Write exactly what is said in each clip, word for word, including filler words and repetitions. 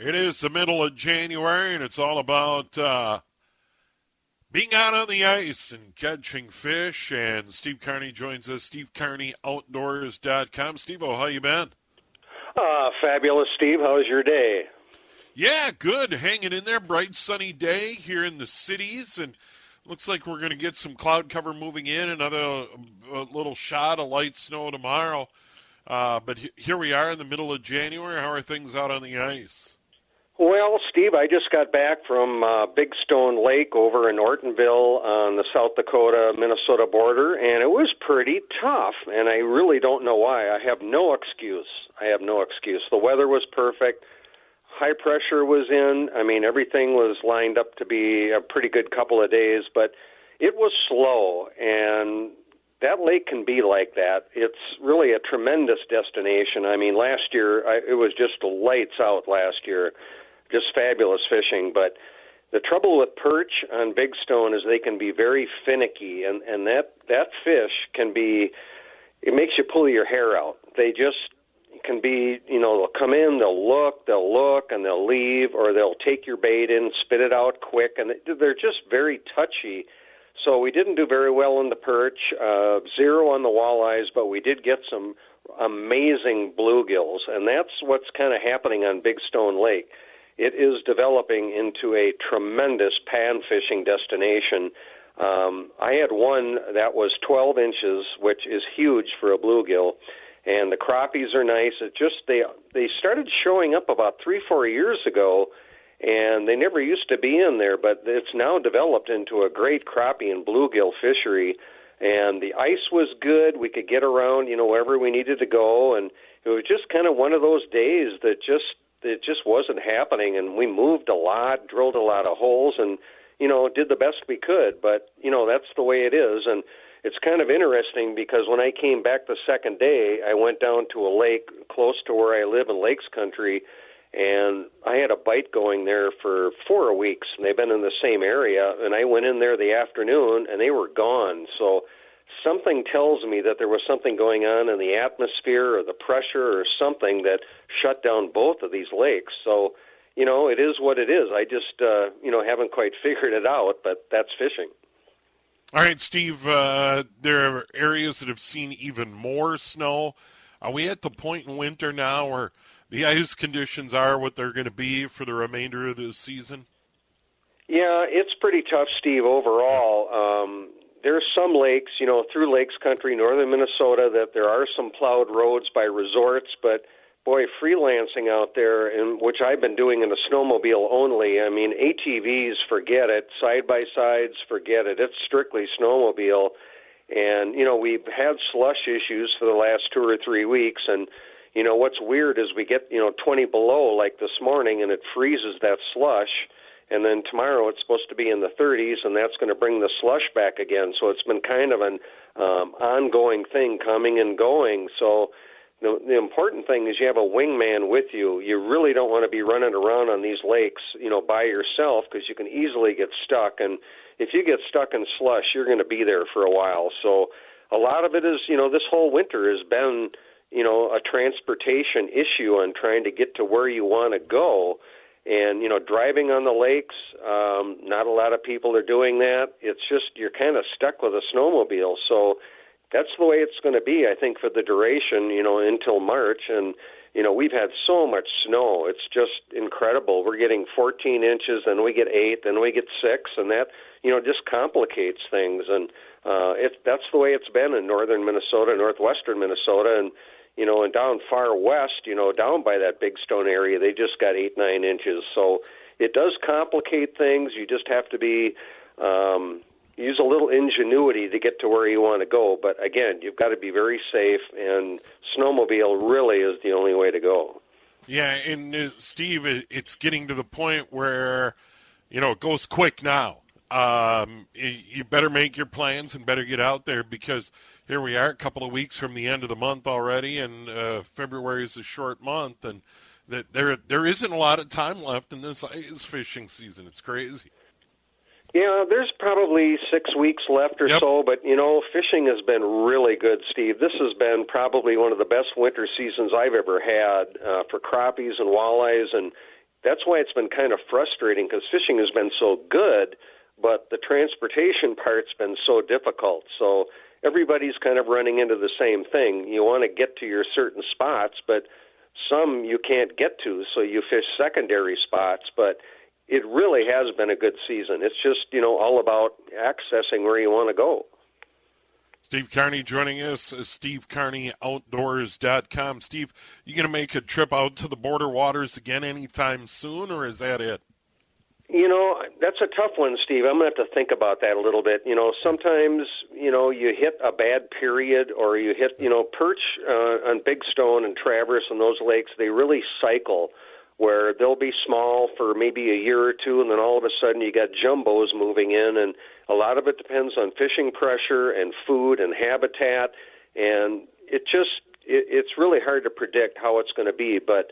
It is the middle of January, and it's all about uh, being out on the ice and catching fish. And Steve Carney joins us, Steve Carney Outdoors dot com. Steve-O, how you been? Uh, fabulous, Steve. How's your day? Yeah, good. Hanging in there. Bright, sunny day here in the cities. And looks like we're going to get some cloud cover moving in, another a little shot of light snow tomorrow. Uh, but he- here we are in the middle of January. How are things out on the ice? Well, Steve, I just got back from uh, Big Stone Lake over in Ortonville on the South Dakota-Minnesota border, and it was pretty tough, and I really don't know why. I have no excuse. I have no excuse. The weather was perfect. High pressure was in. I mean, everything was lined up to be a pretty good couple of days, but it was slow, and that lake can be like that. It's really a tremendous destination. I mean, last year, I, it was just lights out last year. Just fabulous fishing, but the trouble with perch on Big Stone is they can be very finicky, and, and that, that fish can be, it makes you pull your hair out. They just can be, you know, they'll come in, they'll look, they'll look, and they'll leave, or they'll take your bait in, spit it out quick, and they're just very touchy. So we didn't do very well in the perch, uh, zero on the walleyes, but we did get some amazing bluegills, and that's what's kind of happening on Big Stone Lake. It is developing into a tremendous pan fishing destination. Um, I had one that was twelve inches, which is huge for a bluegill, and the crappies are nice. It just they they started showing up about three, four years ago, and they never used to be in there, but it's now developed into a great crappie and bluegill fishery. And the ice was good. We could get around, you know, wherever we needed to go, and it was just kind of one of those days that just. It just wasn't happening, and we moved a lot, drilled a lot of holes, and, you know, did the best we could. But, you know, that's the way it is, and it's kind of interesting because when I came back the second day, I went down to a lake close to where I live in Lakes Country, and I had a bite going there for four weeks, and they've been in the same area, and I went in there the afternoon, and they were gone. So something tells me that there was something going on in the atmosphere or the pressure or something that shut down both of these lakes. So, you know, it is what it is. I just, uh, you know, haven't quite figured it out, but that's fishing. All right, Steve, uh, there are areas that have seen even more snow. Are we at the point in winter now where the ice conditions are what they're going to be for the remainder of the season? Yeah, it's pretty tough, Steve, overall. Um There's some lakes, you know, through Lakes Country, northern Minnesota, that there are some plowed roads by resorts, but, boy, freelancing out there, and which I've been doing in a snowmobile only. I mean, A T Vs, forget it. Side-by-sides, forget it. It's strictly snowmobile. And, you know, we've had slush issues for the last two or three weeks, and, you know, what's weird is we get, you know, twenty below like this morning, and it freezes that slush. And then tomorrow it's supposed to be in the thirties, and that's going to bring the slush back again. So it's been kind of an um, ongoing thing, coming and going. So the, the important thing is you have a wingman with you. You really don't want to be running around on these lakes, you know, by yourself, because you can easily get stuck. And if you get stuck in slush, you're going to be there for a while. So a lot of it is, you know, this whole winter has been, you know, a transportation issue on trying to get to where you want to go. And, you know, driving on the lakes, um, not a lot of people are doing that. It's just you're kind of stuck with a snowmobile. So that's the way it's going to be, I think, for the duration, you know, until March. And, you know, we've had so much snow. It's just incredible. We're getting fourteen inches, then we get eight, then we get six, and that, you know, just complicates things. And uh, it, that's the way it's been in northern Minnesota, northwestern Minnesota. And, you know, and down far west, you know, down by that Big Stone area, they just got eight, nine inches. So it does complicate things. You just have to be um, use a little ingenuity to get to where you want to go. But, again, you've got to be very safe, and snowmobile really is the only way to go. Yeah, and, uh, Steve, it's getting to the point where, you know, it goes quick now. Um, you better make your plans and better get out there, because here we are a couple of weeks from the end of the month already, and uh, February is a short month, and that there there isn't a lot of time left in this ice fishing season. It's crazy. Yeah, there's probably six weeks left or yep. so, but, you know, fishing has been really good, Steve. This has been probably one of the best winter seasons I've ever had uh, for crappies and walleyes, and that's why it's been kind of frustrating, because fishing has been so good, but the transportation part's been so difficult. So everybody's kind of running into the same thing. You want to get to your certain spots, but some you can't get to, so you fish secondary spots. But it really has been a good season. It's just, you know, all about accessing where you want to go. Steve Carney joining us, Steve Carney Outdoors dot com. Steve, you going to make a trip out to the border waters again anytime soon, or is that it? You know, that's a tough one, Steve. I'm going to have to think about that a little bit. You know, sometimes, you know, you hit a bad period, or you hit, you know, perch uh, on Big Stone and Traverse and those lakes, they really cycle, where they'll be small for maybe a year or two, and then all of a sudden you got jumbos moving in, and a lot of it depends on fishing pressure and food and habitat, and it just, it, it's really hard to predict how it's going to be, but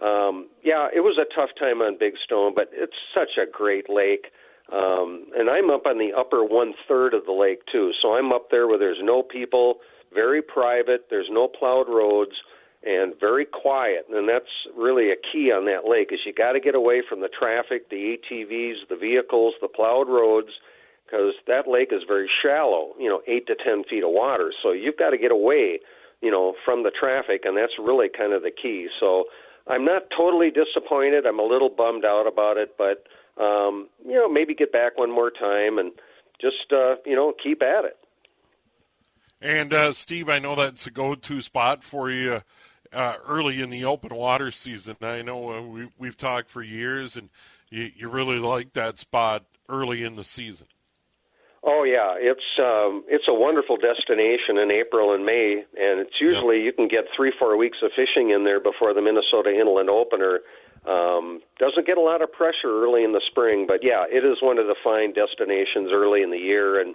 Um, yeah, it was a tough time on Big Stone, but it's such a great lake. Um, and I'm up on the upper one-third of the lake, too. So I'm up there where there's no people, very private, there's no plowed roads, and very quiet. And that's really a key on that lake, is you got to get away from the traffic, the A T Vs, the vehicles, the plowed roads, because that lake is very shallow, you know, eight to ten feet of water. So you've got to get away, you know, from the traffic, and that's really kind of the key. So I'm not totally disappointed. I'm a little bummed out about it, but, um, you know, maybe get back one more time and just, uh, you know, keep at it. And, uh, Steve, I know that's a go-to spot for you uh, early in the open water season. I know uh, we, we've talked for years, and you, you really like that spot early in the season. Oh, yeah. It's um, it's a wonderful destination in April and May, and it's usually you can get three, four weeks of fishing in there before the Minnesota Inland Opener. Um, doesn't get a lot of pressure early in the spring, but, yeah, it is one of the fine destinations early in the year, and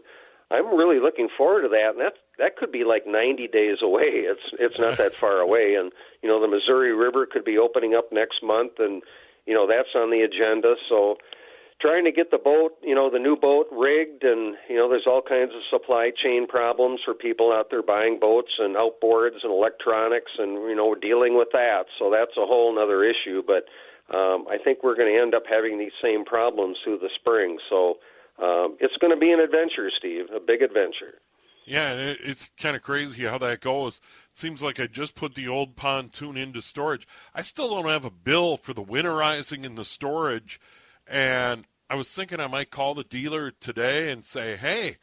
I'm really looking forward to that, and that, that could be like ninety days away. It's, it's not that far away, and, you know, the Missouri River could be opening up next month, and, you know, that's on the agenda, so trying to get the boat, you know, the new boat rigged, and, you know, there's all kinds of supply chain problems for people out there buying boats and outboards and electronics, and, you know, dealing with that. So that's a whole other issue, but um, I think we're going to end up having these same problems through the spring. So um, it's going to be an adventure, Steve, a big adventure. Yeah, it's kind of crazy how that goes. Seems like I just put the old pontoon into storage. I still don't have a bill for the winterizing and the storage. And I was thinking I might call the dealer today and say, hey,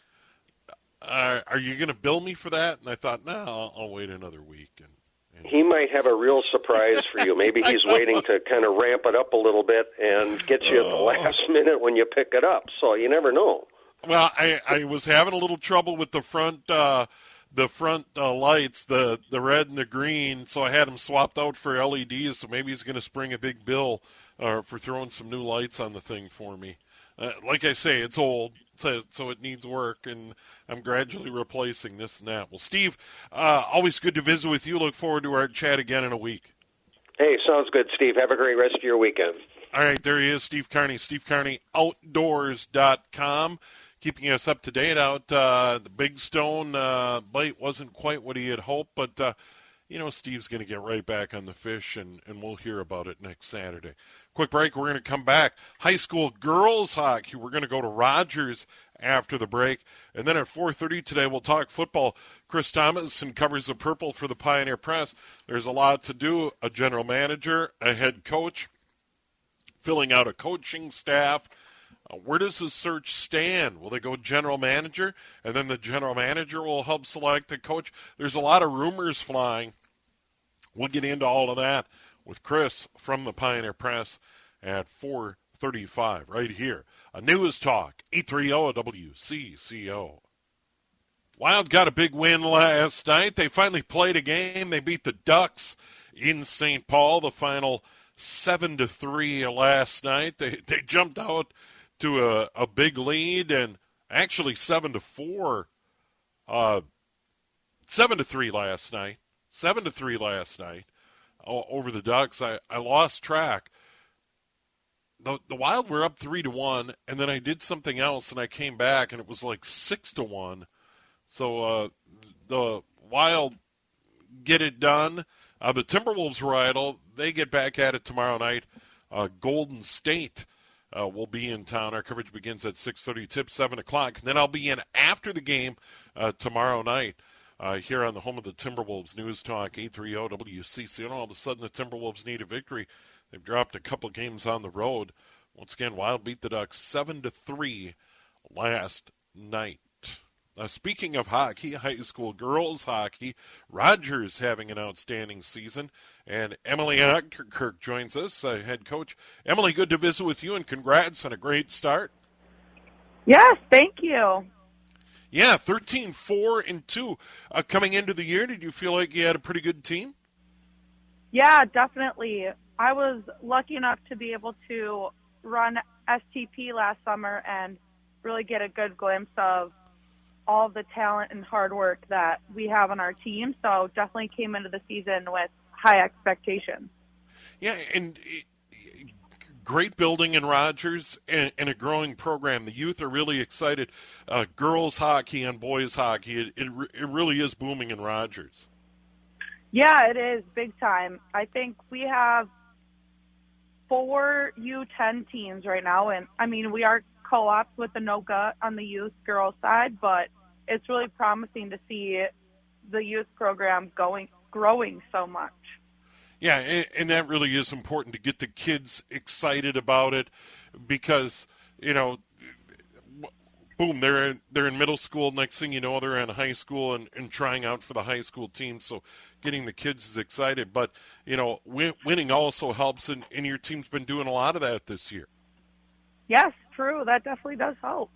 uh, are you going to bill me for that? And I thought, no, I'll, I'll wait another week. And, and he might have a real surprise for you. Maybe he's waiting to kind of ramp it up a little bit and get you oh. at the last minute when you pick it up. So you never know. Well, I, I was having a little trouble with the front uh, the front uh, lights, the, the red and the green, so I had them swapped out for L E Ds, so maybe he's going to spring a big bill Uh, for throwing some new lights on the thing for me. Uh, like I say, it's old, so, so it needs work, and I'm gradually replacing this and that. Well, Steve, uh, always good to visit with you. Look forward to our chat again in a week. Hey, sounds good, Steve. Have a great rest of your weekend. All right, there he is, Steve Carney, Steve Carney Outdoors dot com, keeping us up to date out. Uh, the Big Stone uh, bite wasn't quite what he had hoped, but uh, you know Steve's going to get right back on the fish, and, and we'll hear about it next Saturday. Quick break. We're going to come back. High school girls hockey. We're going to go to Rogers after the break. And then at four thirty today, we'll talk football. Chris Tomasson covers the purple for the Pioneer Press. There's a lot to do. A general manager, a head coach, filling out a coaching staff. Uh, where does the search stand? Will they go general manager? And then the general manager will help select the coach. There's a lot of rumors flying. We'll get into all of that with Chris from the Pioneer Press at four thirty-five right here. A News Talk, eight thirty W C C O. Wild got a big win last night. They finally played a game. They beat the Ducks in Saint Paul, the final seven to three last night. They they jumped out to a, a big lead, and actually seven to four. Uh, seven to three last night. seven to three last night over the Ducks. I, I lost track. The, the Wild were up three to one, and then I did something else, and I came back, and it was like six to one. So uh, the Wild get it done. Uh, the Timberwolves were idle. They get back at it tomorrow night. Uh, Golden State uh, will be in town. Our coverage begins at six thirty, tip seven o'clock. And then I'll be in after the game uh, tomorrow night. Uh, here on the home of the Timberwolves, News Talk eight thirty W C C O. And all of a sudden, the Timberwolves need a victory. They've dropped a couple games on the road. Once again, Wild beat the Ducks seven to three last night. Uh, speaking of hockey, high school girls hockey, Rogers having an outstanding season. And Emily Achter-Kirk joins us, uh, head coach. Emily, good to visit with you, and congrats on a great start. Yes, thank you. Yeah, thirteen four and two uh, coming into the year. Did you feel like you had a pretty good team? Yeah, definitely. I was lucky enough to be able to run S T P last summer and really get a good glimpse of all the talent and hard work that we have on our team. So definitely came into the season with high expectations. Yeah, and great building in Rogers, and, and a growing program. The youth are really excited. Uh, girls hockey and boys hockey, it, it it really is booming in Rogers. Yeah, it is big time. I think we have four U ten teams right now, and I mean we are co-ops with Anoka on the youth girls side, but it's really promising to see the youth program going growing so much. Yeah, and, and that really is important to get the kids excited about it, because, you know, boom, they're in, they're in middle school. Next thing you know, they're in high school and, and trying out for the high school team. So getting the kids is excited. But, you know, win, winning also helps, and, and your team's been doing a lot of that this year. Yes, true. That definitely does help.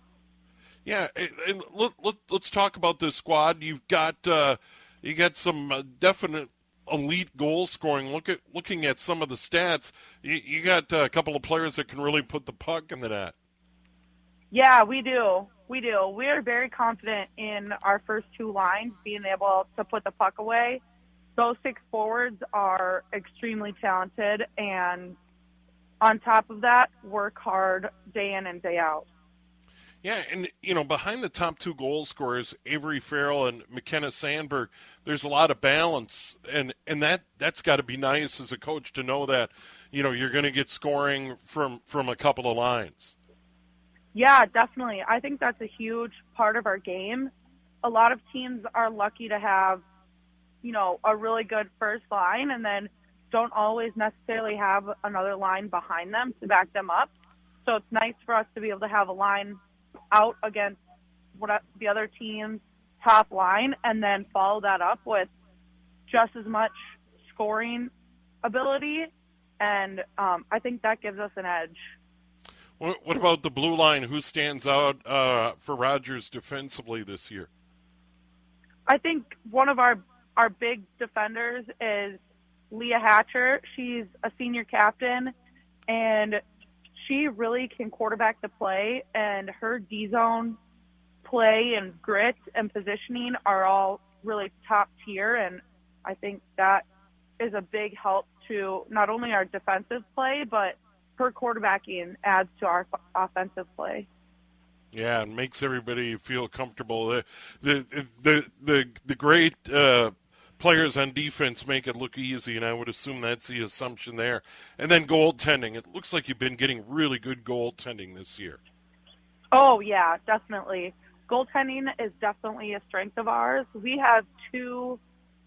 Yeah, and let, let, let's talk about this squad. You've got uh, you got some definite elite goal scoring. Look at looking at some of the stats. You, you got a couple of players that can really put the puck in the net. Yeah, we do. We do. We are very confident in our first two lines being able to put the puck away. Those six forwards are extremely talented, and on top of that, work hard day in and day out. Yeah, and, you know, behind the top two goal scorers, Avery Farrell and McKenna Sandberg, there's a lot of balance, and, and that, that's got to be nice as a coach to know that, you know, you're going to get scoring from, from a couple of lines. Yeah, definitely. I think that's a huge part of our game. A lot of teams are lucky to have, you know, a really good first line, and then don't always necessarily have another line behind them to back them up. So it's nice for us to be able to have a line out against what the other team's top line, and then follow that up with just as much scoring ability, and um, I think that gives us an edge. What, what about the blue line? Who stands out uh, for Rogers defensively this year? I think one of our, our big defenders is Leah Hatcher. She's a senior captain, and she really can quarterback the play, and her D-zone play and grit and positioning are all really top tier, and I think that is a big help to not only our defensive play, but her quarterbacking adds to our offensive play. Yeah, it makes everybody feel comfortable. The the the, the, the great uh, players on defense make it look easy, and I would assume that's the assumption there. And then goaltending. It looks like you've been getting really good goaltending this year. Oh, yeah, definitely. Goaltending is definitely a strength of ours. We have two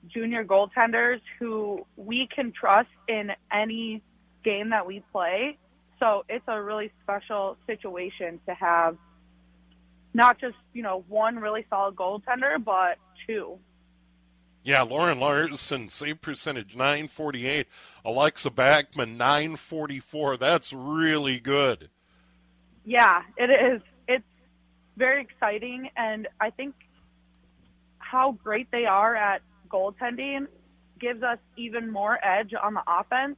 junior goaltenders who we can trust in any game that we play. So it's a really special situation to have not just, you know, one really solid goaltender, but two. Yeah, Lauren Larson, save percentage, nine forty-eight. Alexa Backman, nine forty-four. That's really good. Yeah, it is. It's very exciting, and I think how great they are at goaltending gives us even more edge on the offense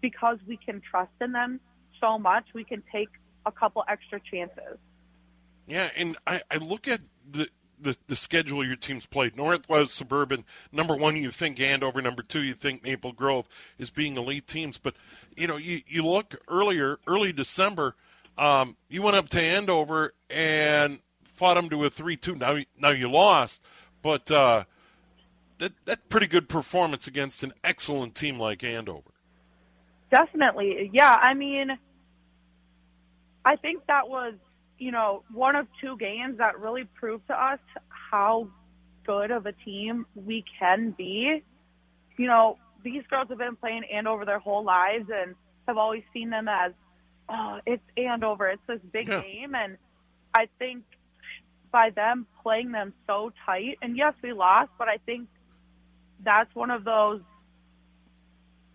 because we can trust in them so much. We can take a couple extra chances. Yeah, and I, I look at the The, the schedule your team's played. Northwest Suburban, number one, you think Andover. Number two, you think Maple Grove is being elite teams. But, you know, you, you look earlier, early December, um, you went up to Andover and fought them to a three two. Now, now you lost, but uh, that that's pretty good performance against an excellent team like Andover. Definitely. Yeah, I mean, I think that was, you know, one of two games that really proved to us how good of a team we can be. You know, these girls have been playing Andover their whole lives and have always seen them as, oh, it's Andover, it's this big yeah. game. And I think by them playing them so tight, and yes, we lost, but I think that's one of those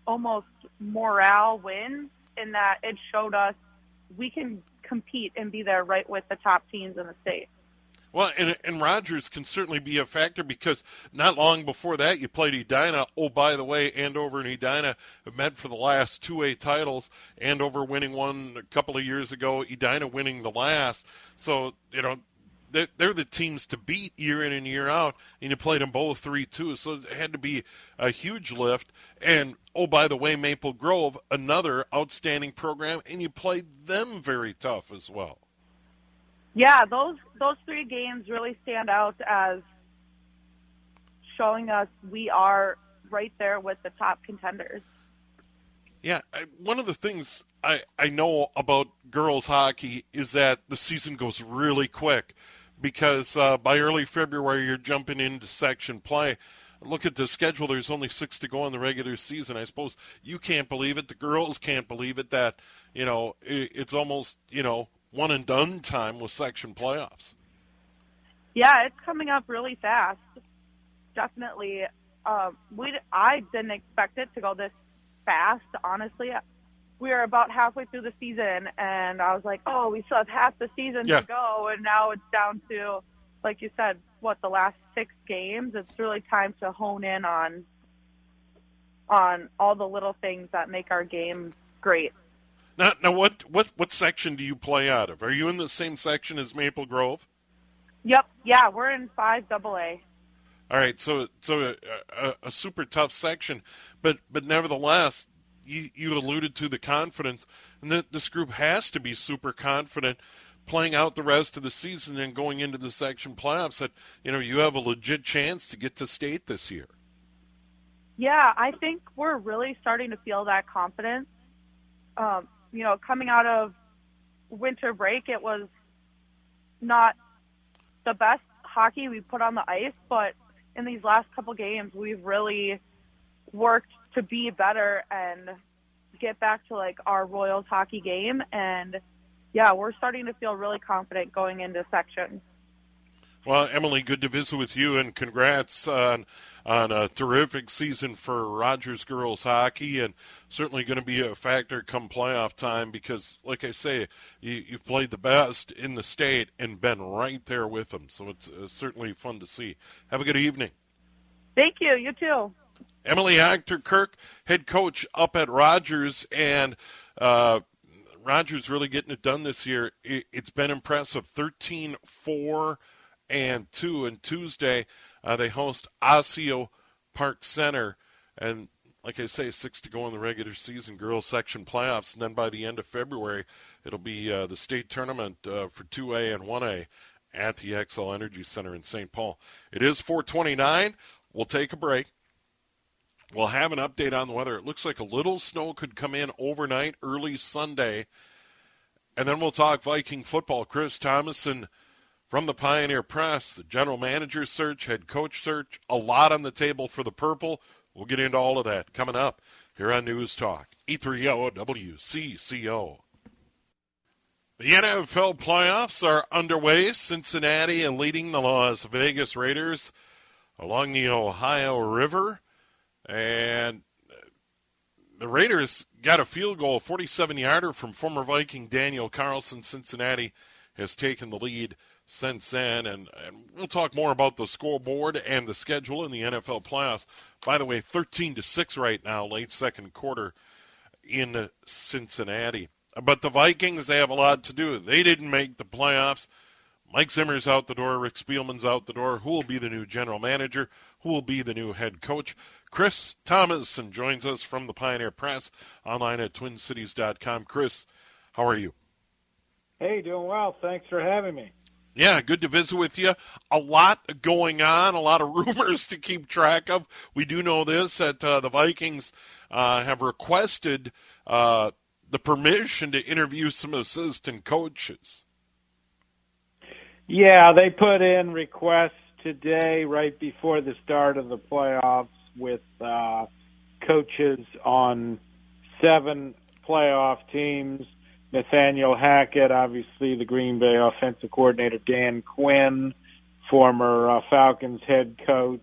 almost morale wins in that it showed us we can compete and be there right with the top teams in the state. Well, and, and Rogers can certainly be a factor because not long before that you played Edina. Oh, by the way, Andover and Edina have met for the last two A titles. Andover winning one a couple of years ago, Edina winning the last. So, you know, they're, they're the teams to beat year in and year out, and you played them both three two. So it had to be a huge lift. And oh, by the way, Maple Grove, another outstanding program, and you played them very tough as well. Yeah, those those three games really stand out as showing us we are right there with the top contenders. Yeah, I, one of the things I, I know about girls hockey is that the season goes really quick because uh, by early February you're jumping into section play. Look at the schedule. There's only six to go in the regular season. I suppose you can't believe it. The girls can't believe it that, you know, it's almost, you know, one and done time with section playoffs. Yeah, it's coming up really fast. Definitely. Um, we I didn't expect it to go this fast, honestly. We were about halfway through the season, and I was like, oh, we still have half the season yeah. to go, and now it's down to, like you said, what, the last six games? It's really time to hone in on on all the little things that make our game great. Now, now what, what, what section do you play out of? Are you in the same section as Maple Grove? Yep. Yeah, we're in five double A. All right, so so a, a, a super tough section, but but nevertheless, you, you alluded to the confidence, and the, this group has to be super confident playing out the rest of the season and going into the section playoffs that, you know, you have a legit chance to get to state this year. Yeah, I think we're really starting to feel that confidence. Um, you know, coming out of winter break, it was not the best hockey we put on the ice, but in these last couple games, we've really worked to be better and get back to, like, our Royals hockey game, and yeah, we're starting to feel really confident going into section. Well, Emily, good to visit with you, and congrats on on a terrific season for Rogers girls hockey, and certainly going to be a factor come playoff time because, like I say, you, you've played the best in the state and been right there with them, so it's uh, certainly fun to see. Have a good evening. Thank you. You too. Emily Achter-Kirk, head coach up at Rogers, and uh Rogers really getting it done this year. It's been impressive. thirteen four and two, and Tuesday uh, they host Osseo Park Center. And like I say, six to go in the regular season, girls section playoffs. And then by the end of February, it'll be uh, the state tournament uh, for two A and one A at the X L Energy Center in Saint Paul. It is four twenty-nine. We'll take a break. We'll have an update on the weather. It looks like a little snow could come in overnight, early Sunday. And then we'll talk Viking football. Chris Tomasson from the Pioneer Press, the general manager search, head coach search, a lot on the table for the Purple. We'll get into all of that coming up here on News Talk, eight thirty W C C O. The N F L playoffs are underway. Cincinnati leading the Las Vegas Raiders along the Ohio River. And the Raiders got a field goal, forty-seven yarder from former Viking Daniel Carlson. Cincinnati has taken the lead since then. And, and we'll talk more about the scoreboard and the schedule in the N F L playoffs. By the way, thirteen to six right now, late second quarter in Cincinnati. But the Vikings, they have a lot to do. They didn't make the playoffs. Mike Zimmer's out the door. Rick Spielman's out the door. Who will be the new general manager? Who will be the new head coach? Chris Tomasson joins us from the Pioneer Press, online at twin cities dot com. Chris, how are you? Hey, doing well. Thanks for having me. Yeah, good to visit with you. A lot going on, a lot of rumors to keep track of. We do know this, that uh, the Vikings uh, have requested uh, the permission to interview some assistant coaches. Yeah, they put in requests today right before the start of the playoffs with uh, coaches on seven playoff teams. Nathaniel Hackett, obviously the Green Bay offensive coordinator, Dan Quinn, former uh, Falcons head coach,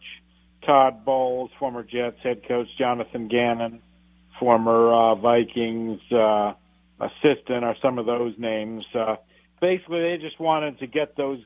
Todd Bowles, former Jets head coach, Jonathan Gannon, former uh, Vikings uh, assistant, are some of those names. Uh, basically, they just wanted to get those,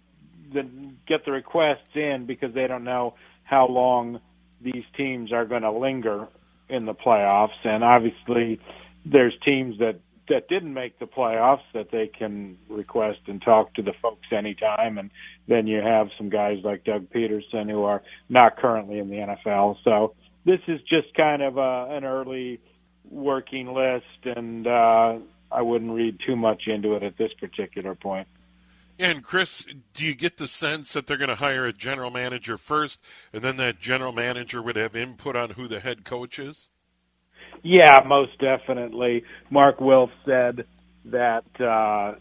the, get the requests in because they don't know how long these teams are going to linger in the playoffs. And obviously, there's teams that that didn't make the playoffs that they can request and talk to the folks anytime. And then you have some guys like Doug Peterson who are not currently in the N F L. So this is just kind of a, an early working list, and uh, I wouldn't read too much into it at this particular point. And, Chris, do you get the sense that they're going to hire a general manager first, and then that general manager would have input on who the head coach is? Yeah, most definitely. Mark Wilf said that uh,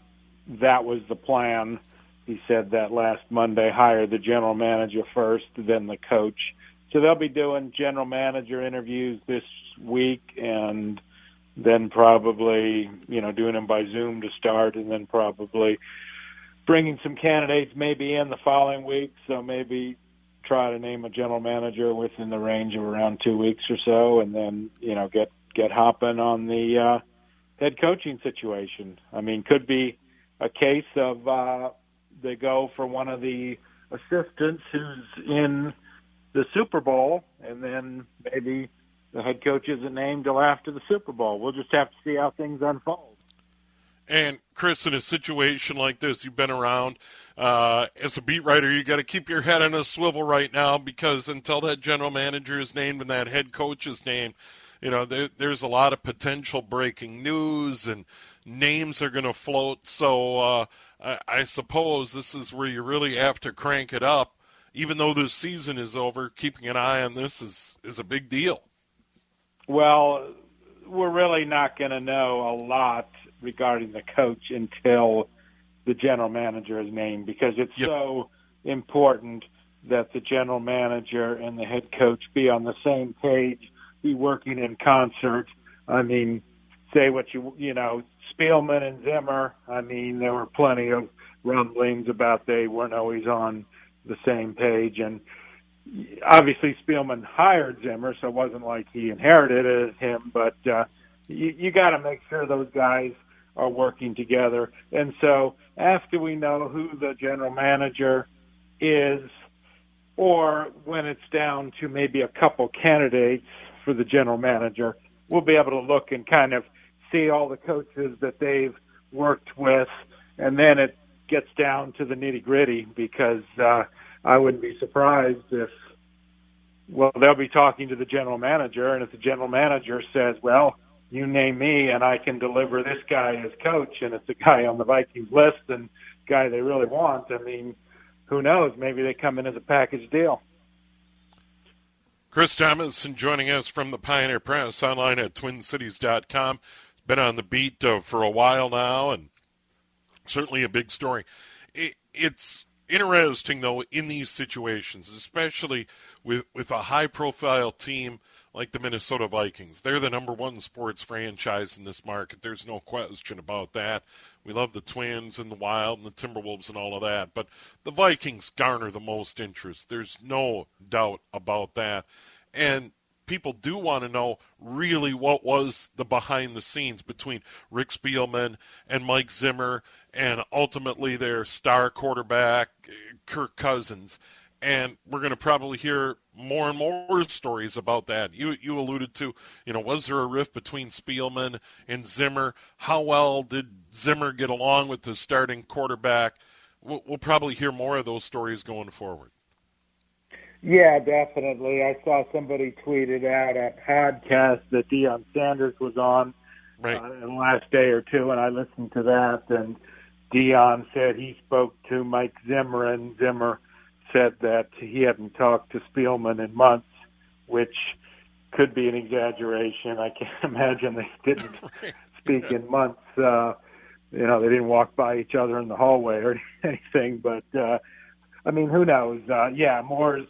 that was the plan. He said that last Monday, hire the general manager first, then the coach. So they'll be doing general manager interviews this week and then probably, you know, doing them by Zoom to start and then probably bringing some candidates maybe in the following week. So maybe try to name a general manager within the range of around two weeks or so, and then, you know, get, get hopping on the uh, head coaching situation. I mean, could be a case of uh, they go for one of the assistants who's in the Super Bowl, and then maybe the head coach isn't named till after the Super Bowl. We'll just have to see how things unfold. And, Chris, in a situation like this, you've been around uh, as a beat writer. You got to keep your head on a swivel right now because until that general manager is named and that head coach is named, you know, there, there's a lot of potential breaking news and names are going to float. So uh, I, I suppose this is where you really have to crank it up. Even though this season is over, keeping an eye on this is, is a big deal. Well, we're really not going to know a lot regarding the coach until the general manager is named because it's yep. so important that the general manager and the head coach be on the same page, be working in concert. I mean, say what you, you know, Spielman and Zimmer, I mean, there were plenty of rumblings about they weren't always on the same page. And obviously Spielman hired Zimmer, so it wasn't like he inherited him, but uh, you, you got to make sure those guys are working together. And so after we know who the general manager is, or when it's down to maybe a couple candidates for the general manager, we'll be able to look and kind of see all the coaches that they've worked with. And then it gets down to the nitty-gritty because uh, I wouldn't be surprised if, well, they'll be talking to the general manager, and if the general manager says, well, you name me, and I can deliver this guy as coach, and it's a guy on the Vikings list and guy they really want. I mean, who knows? Maybe they come in as a package deal. Chris Tomasson joining us from the Pioneer Press online at twin cities dot com. Been on the beat uh, for a while now, and certainly a big story. It, it's interesting, though, in these situations, especially with, with a high-profile team like the Minnesota Vikings. They're the number one sports franchise in this market. There's no question about that. We love the Twins and the Wild and the Timberwolves and all of that, but the Vikings garner the most interest. There's no doubt about that. And people do want to know really what was the behind the scenes between Rick Spielman and Mike Zimmer and ultimately their star quarterback, Kirk Cousins. And we're going to probably hear more and more stories about that. You you alluded to, you know, was there a rift between Spielman and Zimmer? How well did Zimmer get along with the starting quarterback? We'll, we'll probably hear more of those stories going forward. Yeah, definitely. I saw somebody tweeted out a podcast that Deion Sanders was on right. uh, in the last day or two, and I listened to that. And Deion said he spoke to Mike Zimmer, and Zimmer said that he hadn't talked to Spielman in months, which could be an exaggeration. I can't imagine they didn't speak in months. Uh, you know, they didn't walk by each other in the hallway or anything. But, uh, I mean, who knows? Uh, yeah, more's,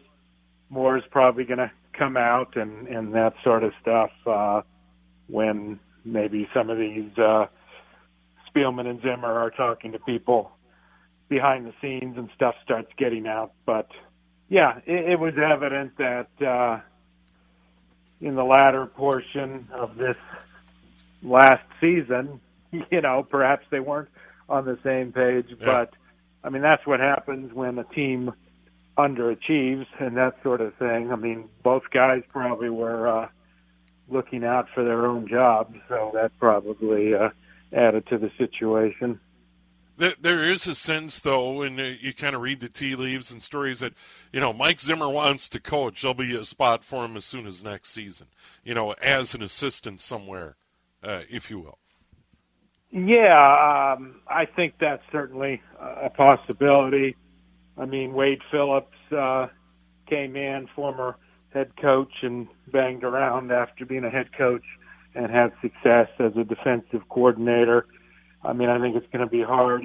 more's probably going to come out and, and that sort of stuff uh, when maybe some of these uh, Spielman and Zimmer are talking to people behind the scenes and stuff starts getting out. But, yeah, it, it was evident that uh, in the latter portion of this last season, you know, perhaps they weren't on the same page. Yeah. But, I mean, that's what happens when a team underachieves and that sort of thing. I mean, both guys probably were uh, looking out for their own jobs, so that probably uh, added to the situation. There is a sense, though, and you kind of read the tea leaves and stories that, you know, Mike Zimmer wants to coach. There'll be a spot for him as soon as next season, you know, as an assistant somewhere, uh, if you will. Yeah, um, I think that's certainly a possibility. I mean, Wade Phillips uh, came in, former head coach, and banged around after being a head coach and had success as a defensive coordinator. I mean, I think it's going to be hard,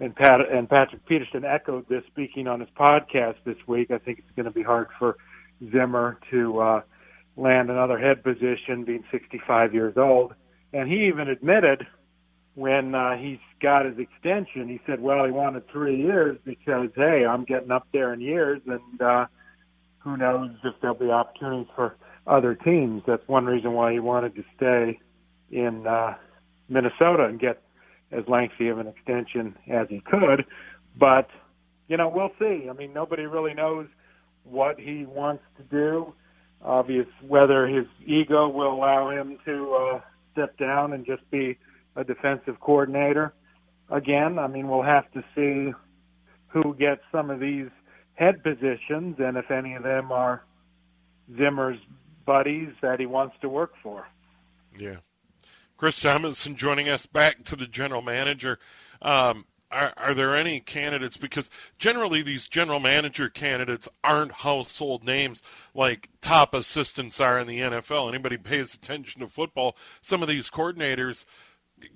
and Pat and Patrick Peterson echoed this, speaking on his podcast this week. I think it's going to be hard for Zimmer to uh, land another head position, being sixty-five years old. And he even admitted when uh, he got his extension, he said, well, he wanted three years because, hey, I'm getting up there in years, and uh, who knows if there'll be opportunities for other teams. That's one reason why he wanted to stay in uh, Minnesota and get as lengthy of an extension as he could. But, you know, we'll see. I mean, nobody really knows what he wants to do. Obvious whether his ego will allow him to uh, step down and just be a defensive coordinator. Again, I mean, we'll have to see who gets some of these head positions and if any of them are Zimmer's buddies that he wants to work for. Yeah. Chris Tomasson joining us. Back to the general manager. Um, are, are there any candidates? Because generally these general manager candidates aren't household names like top assistants are in the N F L. Anybody pays attention to football, some of these coordinators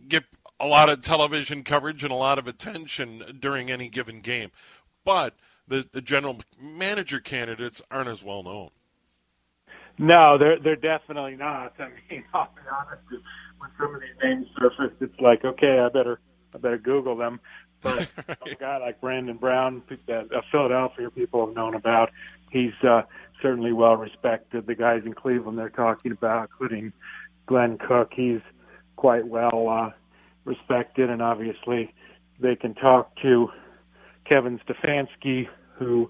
get a lot of television coverage and a lot of attention during any given game. But the, the general manager candidates aren't as well known. No, they're, they're definitely not. I mean, I'll be honest with you. When some of these names surfaced, it's like, okay, I better, I better Google them. But right. A guy like Brandon Brown, a Philadelphia people have known about, he's uh, certainly well respected. The guys in Cleveland they're talking about, including Glenn Cook, he's quite well uh, respected, and obviously they can talk to Kevin Stefanski, who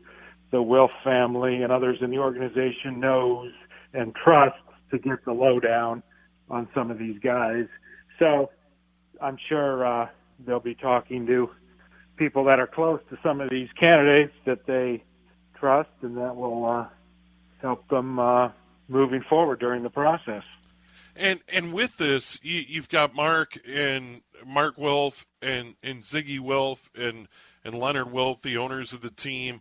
the Wilf family and others in the organization knows and trusts to get the lowdown on some of these guys. So I'm sure uh, they'll be talking to people that are close to some of these candidates that they trust, and that will uh, help them uh, moving forward during the process. And and with this, you, you've got Mark and Mark Wilf and, and Ziggy Wilf and, and Leonard Wilf, the owners of the team,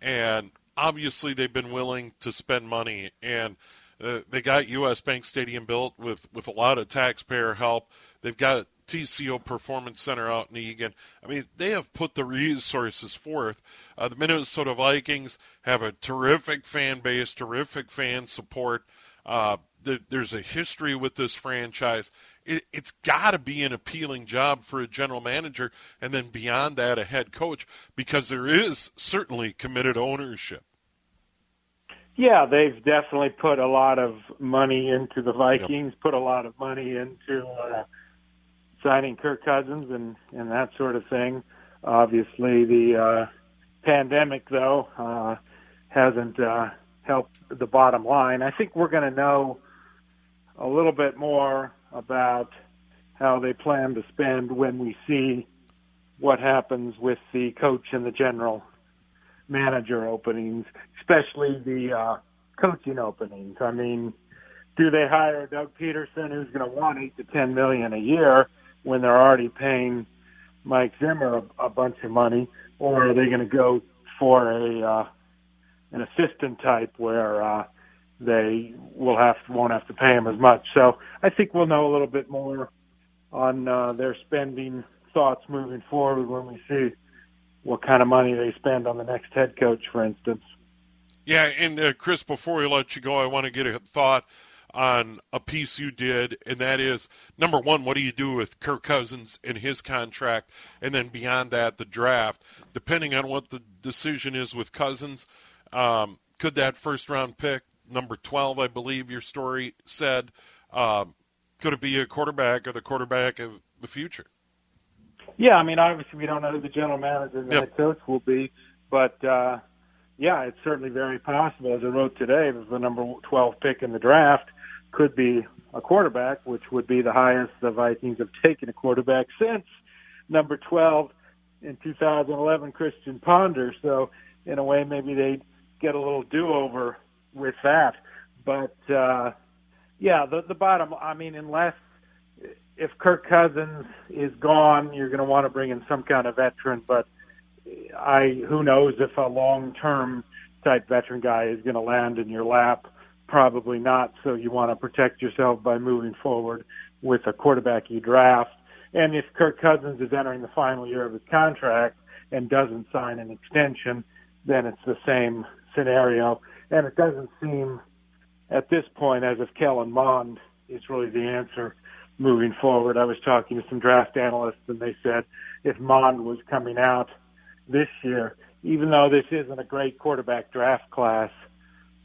and obviously they've been willing to spend money, and uh, they got U S. Bank Stadium built with, with a lot of taxpayer help. They've got T C O Performance Center out in Eagan. I mean, they have put the resources forth. Uh, the Minnesota Vikings have a terrific fan base, terrific fan support. Uh, th- there's a history with this franchise. It, it's got to be an appealing job for a general manager, and then beyond that, a head coach, because there is certainly committed ownership. Yeah, they've definitely put a lot of money into the Vikings, yep. put a lot of money into uh, signing Kirk Cousins and, and that sort of thing. Obviously, the uh, pandemic, though, uh, hasn't uh, helped the bottom line. I think we're going to know a little bit more about how they plan to spend when we see what happens with the coach and the general manager openings, especially the uh, coaching openings. I mean, do they hire Doug Peterson, who's going to want eight to ten million dollars a year, when they're already paying Mike Zimmer a, a bunch of money, or are they going to go for a uh, an assistant type where uh, they will have won't have to pay him as much? So I think we'll know a little bit more on uh, their spending thoughts moving forward when we see what kind of money they spend on the next head coach, for instance. Yeah, and uh, Chris, before we let you go, I want to get a thought on a piece you did, and that is, number one, what do you do with Kirk Cousins and his contract? And then beyond that, the draft. Depending on what the decision is with Cousins, um, could that first-round pick, number twelve, I believe your story said, um, could it be a quarterback or the quarterback of the future? Yeah, I mean, obviously we don't know who the general manager and the yep. head coach will be, but uh, yeah, it's certainly very possible. As I wrote today, it was the number twelve pick in the draft. Could be a quarterback, which would be the highest the Vikings have taken a quarterback since number twelve in two thousand eleven, Christian Ponder. So in a way, maybe they get a little do-over with that. But uh, yeah, the, the bottom, I mean, unless if Kirk Cousins is gone, you're going to want to bring in some kind of veteran. But I, who knows if a long-term type veteran guy is going to land in your lap. Probably not, so you want to protect yourself by moving forward with a quarterback you draft. And if Kirk Cousins is entering the final year of his contract and doesn't sign an extension, then it's the same scenario. And it doesn't seem at this point as if Kellen Mond is really the answer moving forward. I was talking to some draft analysts, and they said if Mond was coming out this year, even though this isn't a great quarterback draft class,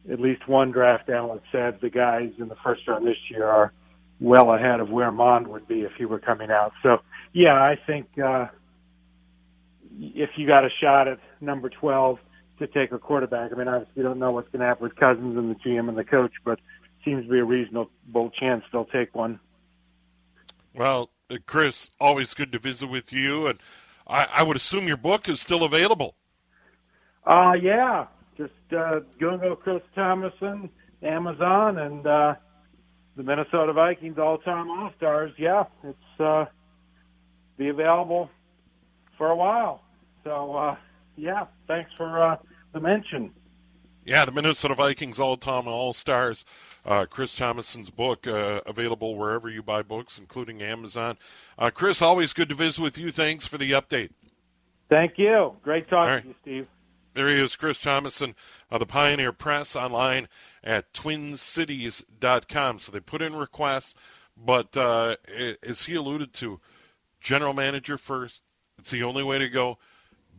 at least one draft analyst said the guys in the first round this year are well ahead of where Mond would be if he were coming out. So, yeah, I think uh, if you got a shot at number twelve to take a quarterback, I mean, obviously we don't know what's going to happen with Cousins and the G M and the coach, but seems to be a reasonable chance they'll take one. Well, Chris, always good to visit with you, and I, I would assume your book is still available. Uh, yeah. Just uh, Google Chris Tomasson, Amazon, and uh, the Minnesota Vikings all-time all-stars. Yeah, it's uh, be available for a while. So, uh, yeah, thanks for uh, the mention. Yeah, the Minnesota Vikings all-time all-stars. Uh, Chris Tomasson's book uh, available wherever you buy books, including Amazon. Uh, Chris, always good to visit with you. Thanks for the update. Thank you. Great talking right. to you, Steve. There he is, Chris Tomasson of the Pioneer Press, online at twin cities dot com. So they put in requests, but uh, as he alluded to, general manager first. It's the only way to go.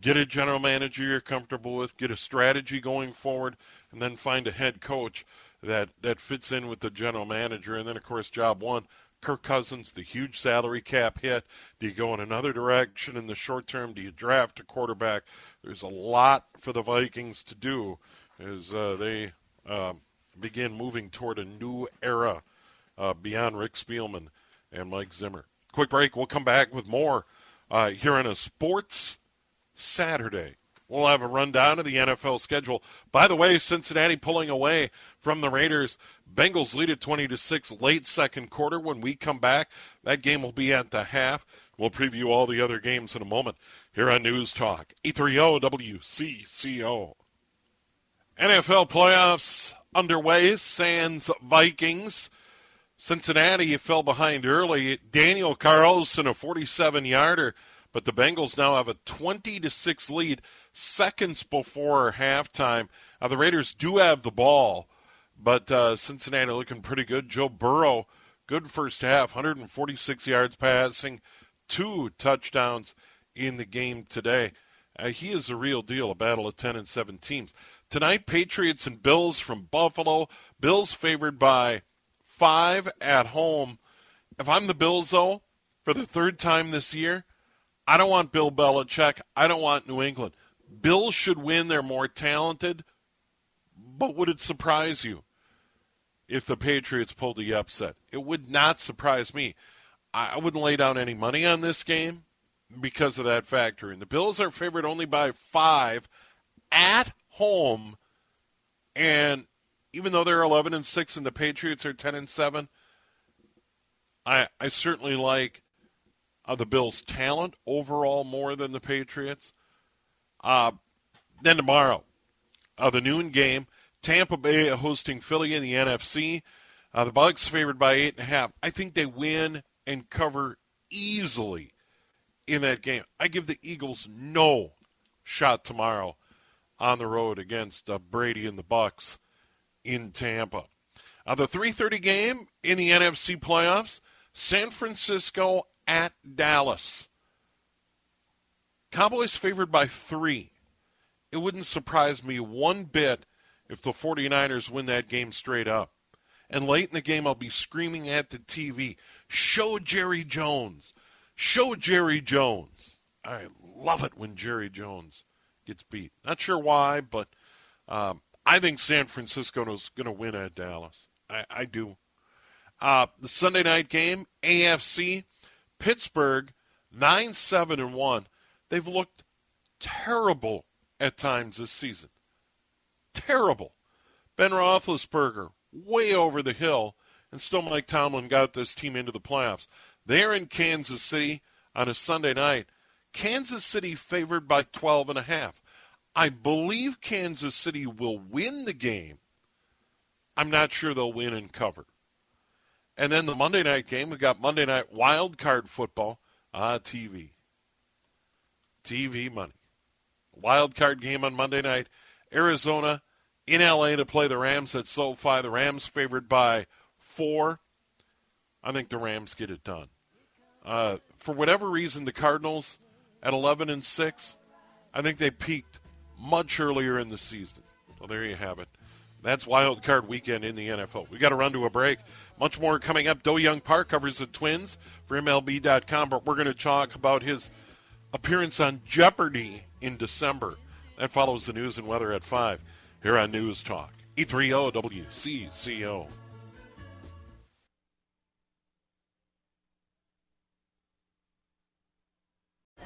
Get a general manager you're comfortable with, get a strategy going forward, and then find a head coach that, that fits in with the general manager. And then, of course, job one, Kirk Cousins, the huge salary cap hit. Do you go in another direction in the short term? Do you draft a quarterback? There's a lot for the Vikings to do as uh, they uh, begin moving toward a new era uh, beyond Rick Spielman and Mike Zimmer. Quick break. We'll come back with more uh, here on a Sports Saturday. We'll have a rundown of the N F L schedule. By the way, Cincinnati pulling away from the Raiders. Bengals lead at twenty to six late second quarter. When we come back, that game will be at the half. We'll preview all the other games in a moment here on News Talk, eight thirty W C C O. N F L playoffs underway. Sands Vikings. Cincinnati fell behind early. Daniel Carlson, a forty-seven yarder, but the Bengals now have a twenty to six lead seconds before halftime. Uh, the Raiders do have the ball, but uh, Cincinnati looking pretty good. Joe Burrow, good first half, one hundred forty-six yards passing, two touchdowns in the game today. Uh, he is a real deal, a battle of ten and seven teams. Tonight, Patriots and Bills from Buffalo. Bills favored by five at home. If I'm the Bills, though, for the third time this year, I don't want Bill Belichick. I don't want New England. Bills should win. They're more talented. But would it surprise you if the Patriots pulled the upset? It would not surprise me. I wouldn't lay down any money on this game because of that factor. And the Bills are favored only by five at home. And even though they're eleven and six and the Patriots are ten and seven, I I certainly like uh, the Bills' talent overall more than the Patriots. Uh, then tomorrow, uh, the noon game, Tampa Bay hosting Philly in the N F C. Uh, the Bucs favored by eight and a half. I think they win and cover easily in that game. I give the Eagles no shot tomorrow on the road against uh, Brady and the Bucs in Tampa. Uh, the three thirty game in the N F C playoffs, San Francisco at Dallas. Cowboys favored by three. It wouldn't surprise me one bit if the 49ers win that game straight up. And late in the game, I'll be screaming at the T V, show Jerry Jones. Show Jerry Jones. I love it when Jerry Jones gets beat. Not sure why, but um, I think San Francisco is going to win at Dallas. I, I do. Uh, the Sunday night game, A F C, Pittsburgh, nine seven and one. They've looked terrible at times this season. Terrible. Ben Roethlisberger way over the hill, and still Mike Tomlin got this team into the playoffs. They're in Kansas City on a Sunday night. Kansas City favored by twelve and a half. I believe Kansas City will win the game. I'm not sure they'll win and cover. And then the Monday night game, we got Monday night wild card football on T V. T V money. Wild card game on Monday night. Arizona in L A to play the Rams at SoFi. The Rams favored by four. I think the Rams get it done. Uh, for whatever reason, the Cardinals at eleven and six, I think they peaked much earlier in the season. So there you have it. That's wild card weekend in the N F L. We got to run to a break. Much more coming up. Do Young Park covers the Twins for M L B dot com, but we're going to talk about his appearance on Jeopardy in December. That follows the news and weather at five here on News Talk E thirty W C C O.